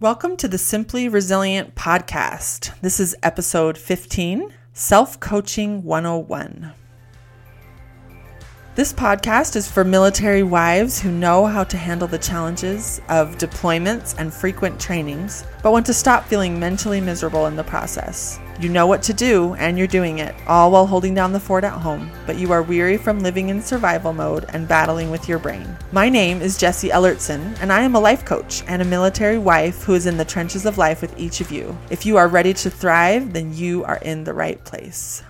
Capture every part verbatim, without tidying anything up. Welcome to the Simply Resilient podcast. This is episode fifteen, Self-Coaching one oh one. This podcast is for military wives who know how to handle the challenges of deployments and frequent trainings, but want to stop feeling mentally miserable in the process. You know what to do, and you're doing it, all while holding down the fort at home, but you are weary from living in survival mode and battling with your brain. My name is Jessie Ellertsen, and I am a life coach and a military wife who is in the trenches of life with each of you. If you are ready to thrive, then you are in the right place.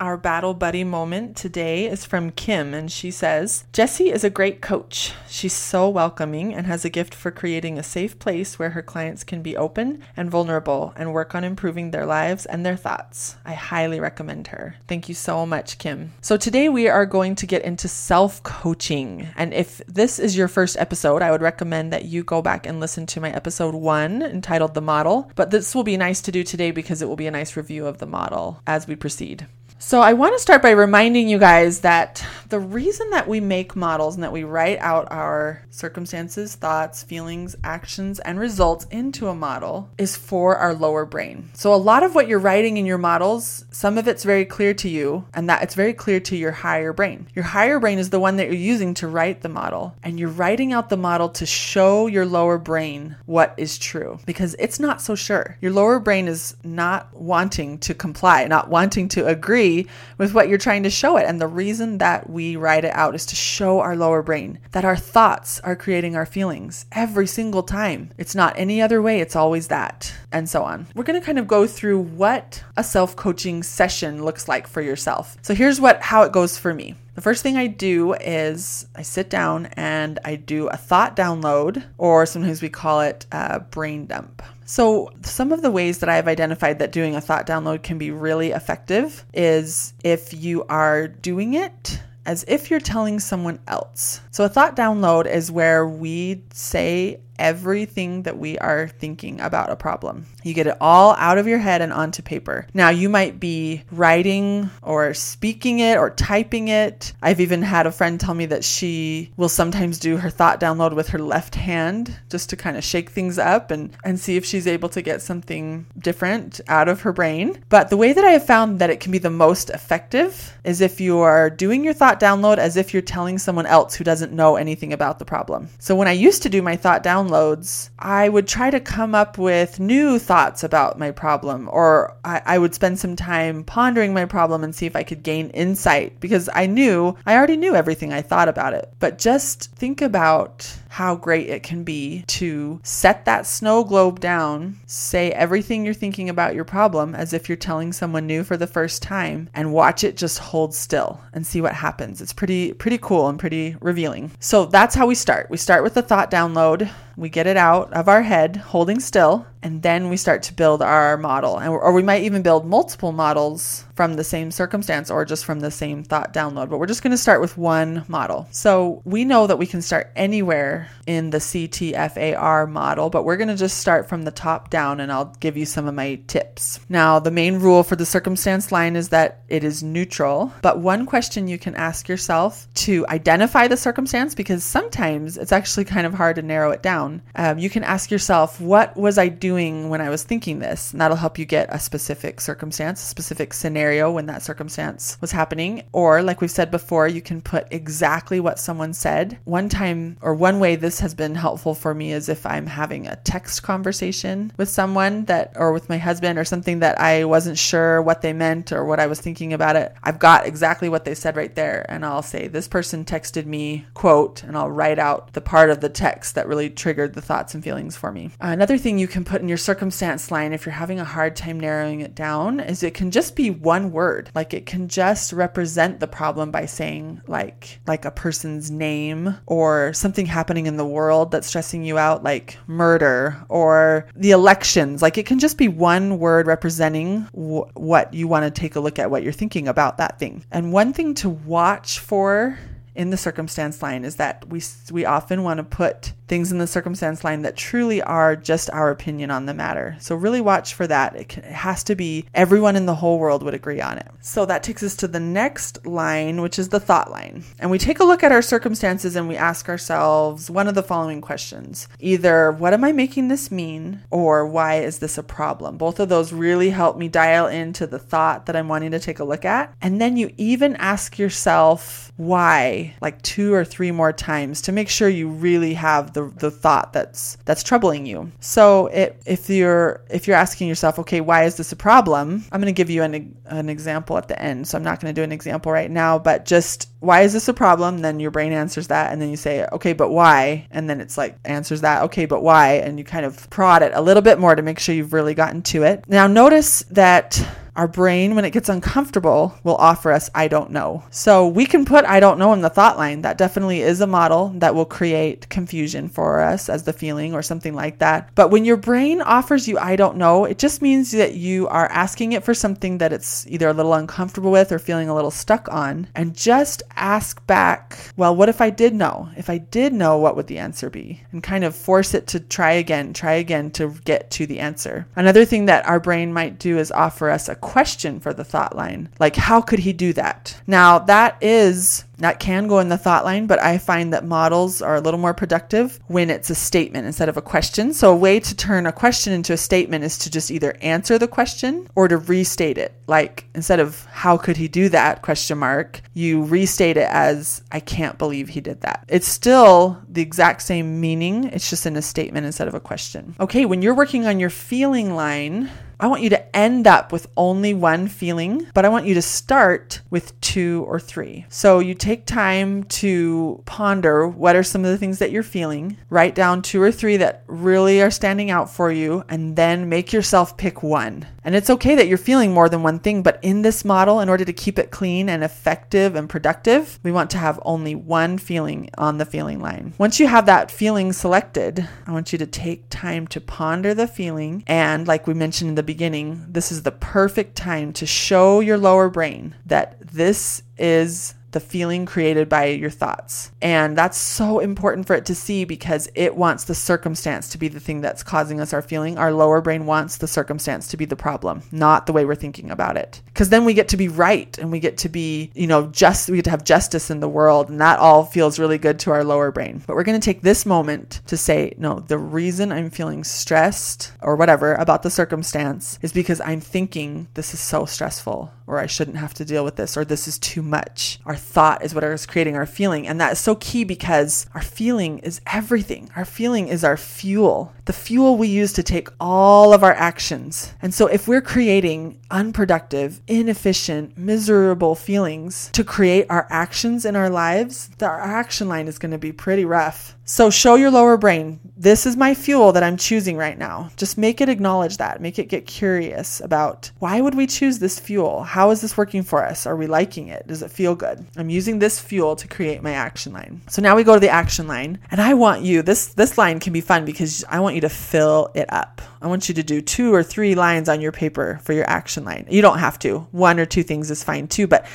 Our battle buddy moment today is from Kim, and she says, Jessie is a great coach. She's so welcoming and has a gift for creating a safe place where her clients can be open and vulnerable and work on improving their lives and their thoughts. I highly recommend her. Thank you so much, Kim. So today we are going to get into self-coaching. And if this is your first episode, I would recommend that you go back and listen to my episode one entitled The Model. But this will be nice to do today because it will be a nice review of the model as we proceed. So I want to start by reminding you guys that the reason that we make models and that we write out our circumstances, thoughts, feelings, actions, and results into a model is for our lower brain. So a lot of what you're writing in your models, some of it's very clear to you, and that it's very clear to your higher brain. Your higher brain is the one that you're using to write the model, and you're writing out the model to show your lower brain what is true because it's not so sure. Your lower brain is not wanting to comply, not wanting to agree with what you're trying to show it. And the reason that we write it out is to show our lower brain that our thoughts are creating our feelings every single time. It's not any other way. It's always that, and so on. We're going to kind of go through what a self-coaching session looks like for yourself. So here's what how it goes for me. The first thing I do is I sit down and I do a thought download, or sometimes we call it a brain dump. So some of the ways that I've identified that doing a thought download can be really effective is if you are doing it as if you're telling someone else. So a thought download is where we say everything that we are thinking about a problem. You get it all out of your head and onto paper. Now you might be writing or speaking it or typing it. I've even had a friend tell me that she will sometimes do her thought download with her left hand just to kind of shake things up and, and see if she's able to get something different out of her brain. But the way that I have found that it can be the most effective is if you are doing your thought download as if you're telling someone else who doesn't know anything about the problem. So when I used to do my thought download, Downloads, I would try to come up with new thoughts about my problem, or I, I would spend some time pondering my problem and see if I could gain insight because I knew, I already knew everything I thought about it. But just think about how great it can be to set that snow globe down, say everything you're thinking about your problem as if you're telling someone new for the first time, and watch it just hold still and see what happens. It's pretty, pretty cool and pretty revealing. So that's how we start. We start with the thought download. We get it out of our head, holding still, and then we start to build our model. And or we might even build multiple models from the same circumstance or just from the same thought download. But we're just going to start with one model. So we know that we can start anywhere in the C T F A R model, but we're going to just start from the top down, and I'll give you some of my tips. Now, the main rule for the circumstance line is that it is neutral. But one question you can ask yourself to identify the circumstance, because sometimes it's actually kind of hard to narrow it down. Um, you can ask yourself, what was I doing when I was thinking this? And that'll help you get a specific circumstance, a specific scenario when that circumstance was happening. Or like we've said before, you can put exactly what someone said. One time or one way this has been helpful for me is if I'm having a text conversation with someone that, or with my husband or something that I wasn't sure what they meant or what I was thinking about it. I've got exactly what they said right there. And I'll say, this person texted me, quote, and I'll write out the part of the text that really triggered the thoughts and feelings for me. Another thing you can put in your circumstance line if you're having a hard time narrowing it down is it can just be one word. Like it can just represent the problem by saying like like a person's name or something happening in the world that's stressing you out, like murder or the elections. Like it can just be one word representing w- what you want to take a look at, what you're thinking about that thing. And one thing to watch for in the circumstance line is that we we often want to put things in the circumstance line that truly are just our opinion on the matter. So really watch for that. It, can, it has to be everyone in the whole world would agree on it. So that takes us to the next line, which is the thought line. And we take a look at our circumstances and we ask ourselves one of the following questions. Either, what am I making this mean? Or why is this a problem? Both of those really help me dial into the thought that I'm wanting to take a look at. And then you even ask yourself why, like two or three more times, to make sure you really have the, the thought that's that's troubling you. So it, if you're if you're asking yourself, okay, why is this a problem? I'm going to give you an an example at the end. So I'm not going to do an example right now, but just why is this a problem? Then your brain answers that, and then you say, okay, but why? And then it's like answers that, okay, but why? And you kind of prod it a little bit more to make sure you've really gotten to it. Now notice that our brain, when it gets uncomfortable, will offer us, I don't know. So we can put I don't know in the thought line. That definitely is a model that will create confusion for us as the feeling or something like that. But when your brain offers you, I don't know, it just means that you are asking it for something that it's either a little uncomfortable with or feeling a little stuck on. And just ask back, well, what if I did know? If I did know, what would the answer be? And kind of force it to try again, try again to get to the answer. Another thing that our brain might do is offer us a question for the thought line, like, how could he do that? Now that is that can go in the thought line, but I find that models are a little more productive when it's a statement instead of a question. So a way to turn a question into a statement is to just either answer the question or to restate it. Like, instead of how could he do that question mark, you restate it as, I can't believe he did that. It's still the exact same meaning. It's just in a statement instead of a question. Okay, when you're working on your feeling line, I want you to end up with only one feeling, but I want you to start with two or three. So you take time to ponder what are some of the things that you're feeling. Write down two or three that really are standing out for you, and then make yourself pick one. And it's okay that you're feeling more than one thing, but in this model, in order to keep it clean and effective and productive, we want to have only one feeling on the feeling line. Once you have that feeling selected, I want you to take time to ponder the feeling. And like we mentioned in the beginning, this is the perfect time to show your lower brain that this is the feeling created by your thoughts. And that's so important for it to see, because it wants the circumstance to be the thing that's causing us our feeling. Our lower brain wants the circumstance to be the problem, not the way we're thinking about it. Because then we get to be right, and we get to be, you know, just, we get to have justice in the world. And that all feels really good to our lower brain. But we're going to take this moment to say, no, the reason I'm feeling stressed or whatever about the circumstance is because I'm thinking this is so stressful, or I shouldn't have to deal with this, or this is too much. Our thought is what is creating our feeling. And that is so key, because our feeling is everything. Our feeling is our fuel, the fuel we use to take all of our actions. And so if we're creating unproductive, inefficient, miserable feelings to create our actions in our lives, our action line is going to be pretty rough. So show your lower brain, this is my fuel that I'm choosing right now. Just make it acknowledge that. Make it get curious about, why would we choose this fuel? How is this working for us? Are we liking it? Does it feel good? I'm using this fuel to create my action line. So now we go to the action line, and I want you, this, this line can be fun because I want you to fill it up. I want you to do two or three lines on your paper for your action line. You don't have to. One or two things is fine too, but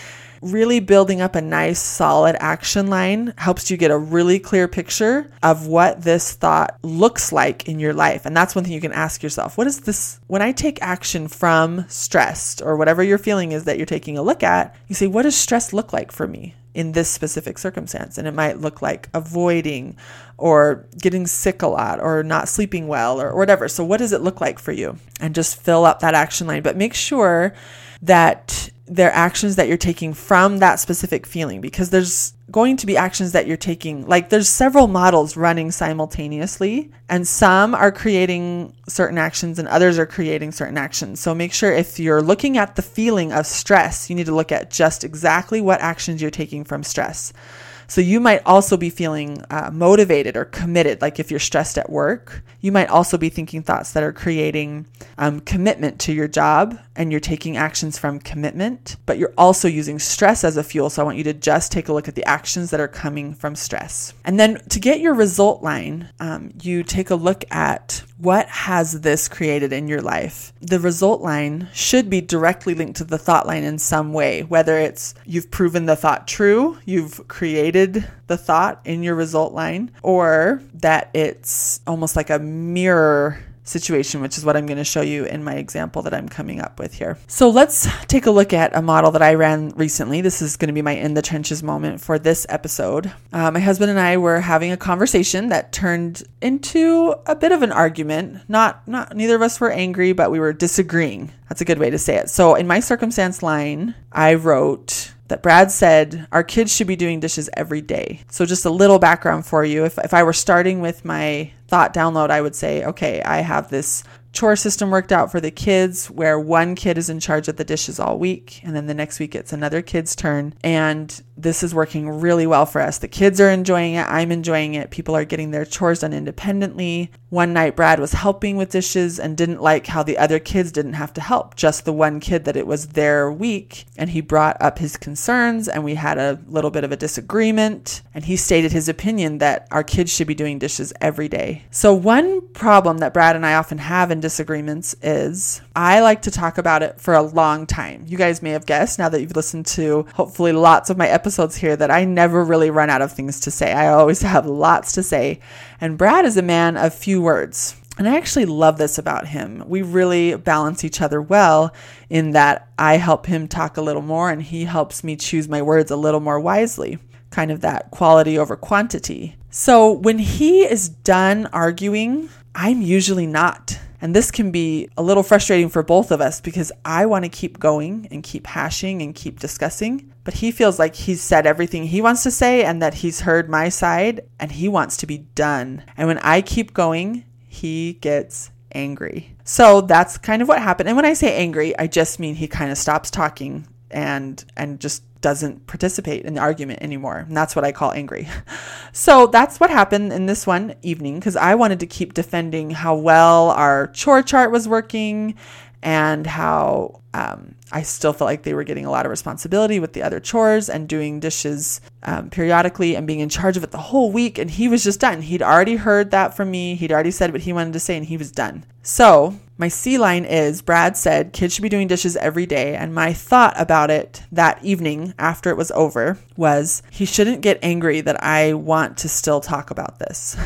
really building up a nice solid action line helps you get a really clear picture of what this thought looks like in your life. And that's one thing you can ask yourself. What is this? When I take action from stressed or whatever your feeling is that you're taking a look at, you say, what does stress look like for me in this specific circumstance? And it might look like avoiding or getting sick a lot or not sleeping well or whatever. So what does it look like for you? And just fill up that action line, but make sure that their actions that you're taking from that specific feeling, because there's going to be actions that you're taking. Like, there's several models running simultaneously, and some are creating certain actions and others are creating certain actions. So make sure if you're looking at the feeling of stress, you need to look at just exactly what actions you're taking from stress. So you might also be feeling uh, motivated or committed. Like if you're stressed at work, you might also be thinking thoughts that are creating um, commitment to your job, and you're taking actions from commitment, but you're also using stress as a fuel. So I want you to just take a look at the actions that are coming from stress. And then to get your result line, um, you take a look at What has this created in your life? The result line should be directly linked to the thought line in some way, whether it's you've proven the thought true, you've created the thought in your result line, or that it's almost like a mirror situation, which is what I'm going to show you in my example that I'm coming up with here. So let's take a look at a model that I ran recently. This is going to be my in the trenches moment for this episode. Uh, my husband and I were having a conversation that turned into a bit of an argument. Not, not, neither of us were angry, but we were disagreeing. That's a good way to say it. So in my circumstance line, I wrote that Brad said, our kids should be doing dishes every day. So just a little background for you. If if I were starting with my thought download, I would say, okay, I have this chore system worked out for the kids where one kid is in charge of the dishes all week. And then the next week it's another kid's turn. And this is working really well for us. The kids are enjoying it. I'm enjoying it. People are getting their chores done independently. One night Brad was helping with dishes and didn't like how the other kids didn't have to help, just the one kid that it was their week. And he brought up his concerns and we had a little bit of a disagreement. And he stated his opinion that our kids should be doing dishes every day. So one problem that Brad and I often have in disagreements is I like to talk about it for a long time. You guys may have guessed now that you've listened to hopefully lots of my episodes here that I never really run out of things to say. I always have lots to say. And Brad is a man of few words. And I actually love this about him. We really balance each other well in that I help him talk a little more and he helps me choose my words a little more wisely. Kind of that quality over quantity. So when he is done arguing, I'm usually not. And this can be a little frustrating for both of us because I want to keep going and keep hashing and keep discussing, but he feels like he's said everything he wants to say and that he's heard my side and he wants to be done. And when I keep going, he gets angry. So that's kind of what happened. And when I say angry, I just mean he kind of stops talking and and just doesn't participate in the argument anymore. And that's what I call angry. So that's what happened in this one evening because I wanted to keep defending how well our chore chart was working and how um, I still felt like they were getting a lot of responsibility with the other chores and doing dishes um, periodically and being in charge of it the whole week. And he was just done. He'd already heard that from me. He'd already said what he wanted to say and he was done. So my C line is Brad said kids should be doing dishes every day. And my thought about it that evening after it was over was he shouldn't get angry that I want to still talk about this,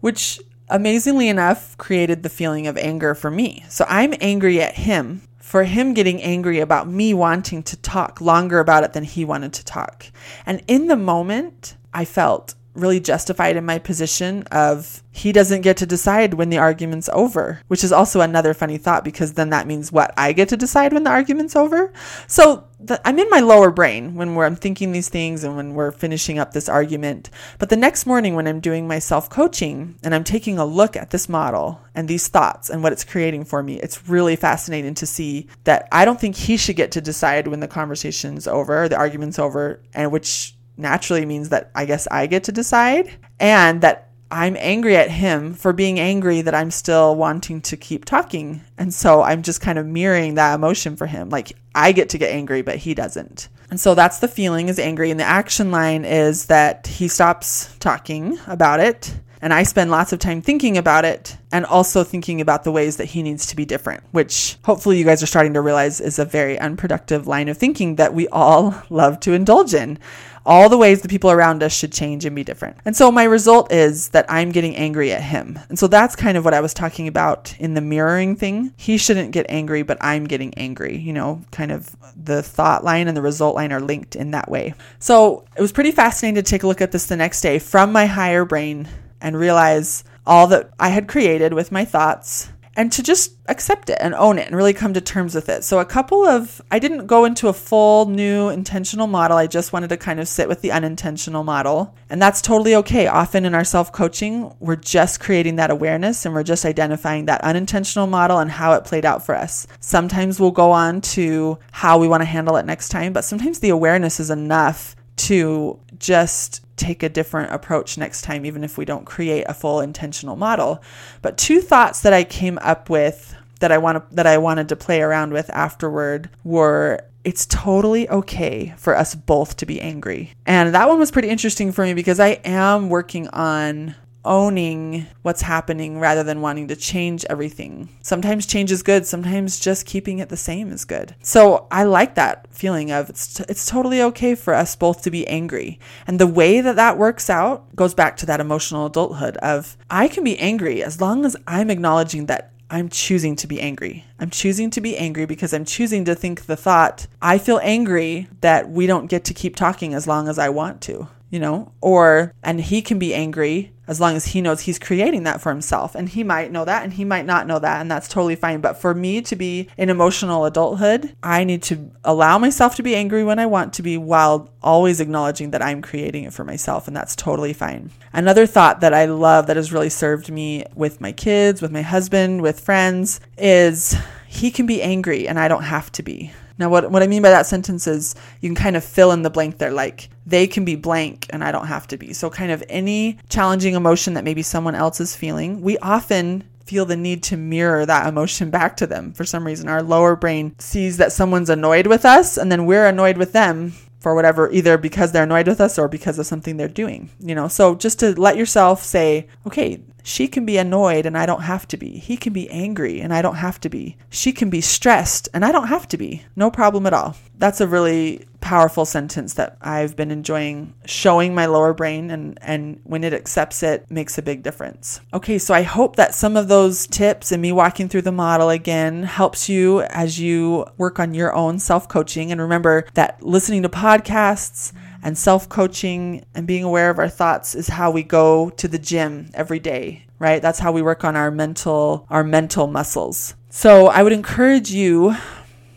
which amazingly enough created the feeling of anger for me. So I'm angry at him for him getting angry about me wanting to talk longer about it than he wanted to talk. And in the moment, I felt really justified in my position of he doesn't get to decide when the argument's over, which is also another funny thought because then that means what? I get to decide when the argument's over? So the, I'm in my lower brain when we're, I'm thinking these things and when we're finishing up this argument. But the next morning when I'm doing my self-coaching and I'm taking a look at this model and these thoughts and what it's creating for me, it's really fascinating to see that I don't think he should get to decide when the conversation's over or the argument's over, and which naturally means that I guess I get to decide, and that I'm angry at him for being angry that I'm still wanting to keep talking. And so I'm just kind of mirroring that emotion for him. Like I get to get angry, but he doesn't. And so that's the feeling is angry. And the action line is that he stops talking about it. And I spend lots of time thinking about it and also thinking about the ways that he needs to be different, which hopefully you guys are starting to realize is a very unproductive line of thinking that we all love to indulge in. All the ways the people around us should change and be different. And so my result is that I'm getting angry at him. And so that's kind of what I was talking about in the mirroring thing. He shouldn't get angry, but I'm getting angry. You know, kind of the thought line and the result line are linked in that way. So it was pretty fascinating to take a look at this the next day from my higher brain and realize all that I had created with my thoughts and to just accept it and own it and really come to terms with it. So a couple of, I didn't go into a full new intentional model. I just wanted to kind of sit with the unintentional model. And that's totally okay. Often in our self-coaching, we're just creating that awareness and we're just identifying that unintentional model and how it played out for us. Sometimes we'll go on to how we want to handle it next time, but sometimes the awareness is enough to just take a different approach next time, even if we don't create a full intentional model. But two thoughts that I came up with that I want that I wanted to play around with afterward were, it's totally okay for us both to be angry. And that one was pretty interesting for me because I am working on owning what's happening rather than wanting to change everything. Sometimes change is good. Sometimes just keeping it the same is good. So I like that feeling of it's t- it's totally okay for us both to be angry. And the way that that works out goes back to that emotional adulthood of I can be angry as long as I'm acknowledging that I'm choosing to be angry. I'm choosing to be angry because I'm choosing to think the thought, I feel angry that we don't get to keep talking as long as I want to, you know, or, and he can be angry as long as he knows he's creating that for himself. And he might know that and he might not know that. And that's totally fine. But for me to be in emotional adulthood, I need to allow myself to be angry when I want to be while always acknowledging that I'm creating it for myself. And that's totally fine. Another thought that I love that has really served me with my kids, with my husband, with friends is he can be angry and I don't have to be. Now, what, what I mean by that sentence is you can kind of fill in the blank there, like they can be blank and I don't have to be. So kind of any challenging emotion that maybe someone else is feeling, we often feel the need to mirror that emotion back to them. For some reason, our lower brain sees that someone's annoyed with us and then we're annoyed with them for whatever, either because they're annoyed with us or because of something they're doing, you know? So just to let yourself say, okay, she can be annoyed and I don't have to be. He can be angry and I don't have to be. She can be stressed and I don't have to be. No problem at all. That's a really powerful sentence that I've been enjoying showing my lower brain, and, and when it accepts it, makes a big difference. Okay, so I hope that some of those tips and me walking through the model again helps you as you work on your own self-coaching. And remember that listening to podcasts and self-coaching and being aware of our thoughts is how we go to the gym every day, right? That's how we work on our mental, our mental muscles. So I would encourage you,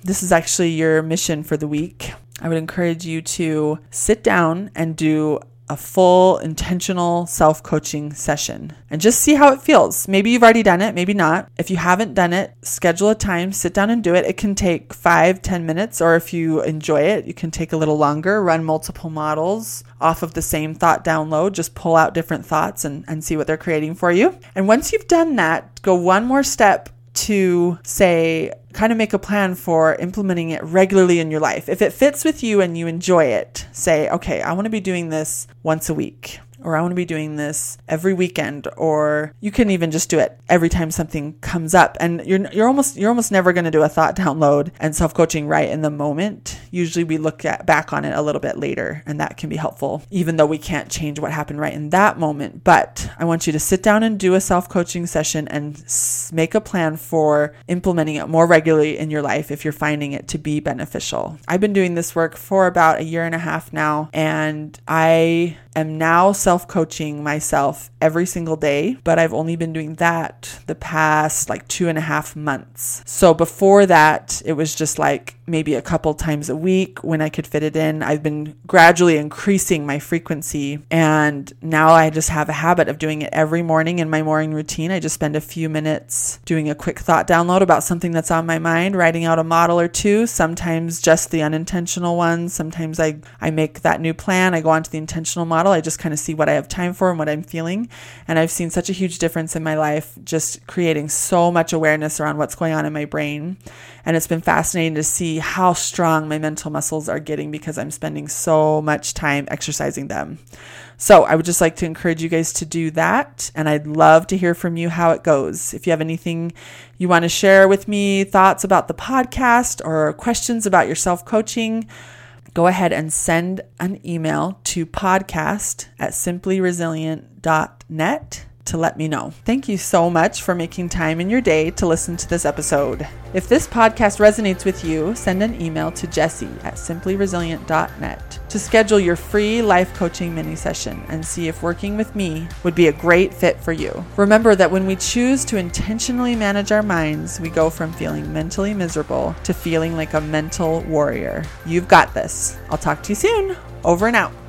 this is actually your mission for the week. I would encourage you to sit down and do a full intentional self-coaching session and just see how it feels. Maybe you've already done it, maybe not. If you haven't done it, schedule a time, sit down and do it. It can take five, ten minutes, or if you enjoy it, you can take a little longer, run multiple models off of the same thought download, just pull out different thoughts and, and see what they're creating for you. And once you've done that, go one more step to say, kind of make a plan for implementing it regularly in your life. If it fits with you and you enjoy it, say, okay, I want to be doing this once a week, or I want to be doing this every weekend, or you can even just do it every time something comes up. And you're you're almost you're almost never going to do a thought download and self-coaching right in the moment. Usually we look at back on it a little bit later, and that can be helpful, even though we can't change what happened right in that moment. But I want you to sit down and do a self-coaching session and make a plan for implementing it more regularly in your life if you're finding it to be beneficial. I've been doing this work for about a year and a half now, and I am now self self-coaching myself every single day, but I've only been doing that the past like two and a half months. So before that, it was just like maybe a couple times a week when I could fit it in. I've been gradually increasing my frequency, and now I just have a habit of doing it every morning in my morning routine. I just spend a few minutes doing a quick thought download about something that's on my mind, writing out a model or two, sometimes just the unintentional ones. Sometimes I, I make that new plan. I go on to the intentional model. I just kind of see what I have time for and what I'm feeling. And I've seen such a huge difference in my life, just creating so much awareness around what's going on in my brain. And it's been fascinating to see how strong my mental muscles are getting because I'm spending so much time exercising them. So I would just like to encourage you guys to do that. And I'd love to hear from you how it goes. If you have anything you want to share with me, thoughts about the podcast or questions about your self-coaching, go ahead and send an email to podcast at simply resilient dot net to let me know. Thank you so much for making time in your day to listen to this episode. If this podcast resonates with you, send an email to Jessie at simply resilient dot net to schedule your free life coaching mini session and see if working with me would be a great fit for you. Remember that when we choose to intentionally manage our minds, we go from feeling mentally miserable to feeling like a mental warrior. You've got this. I'll talk to you soon. Over and out.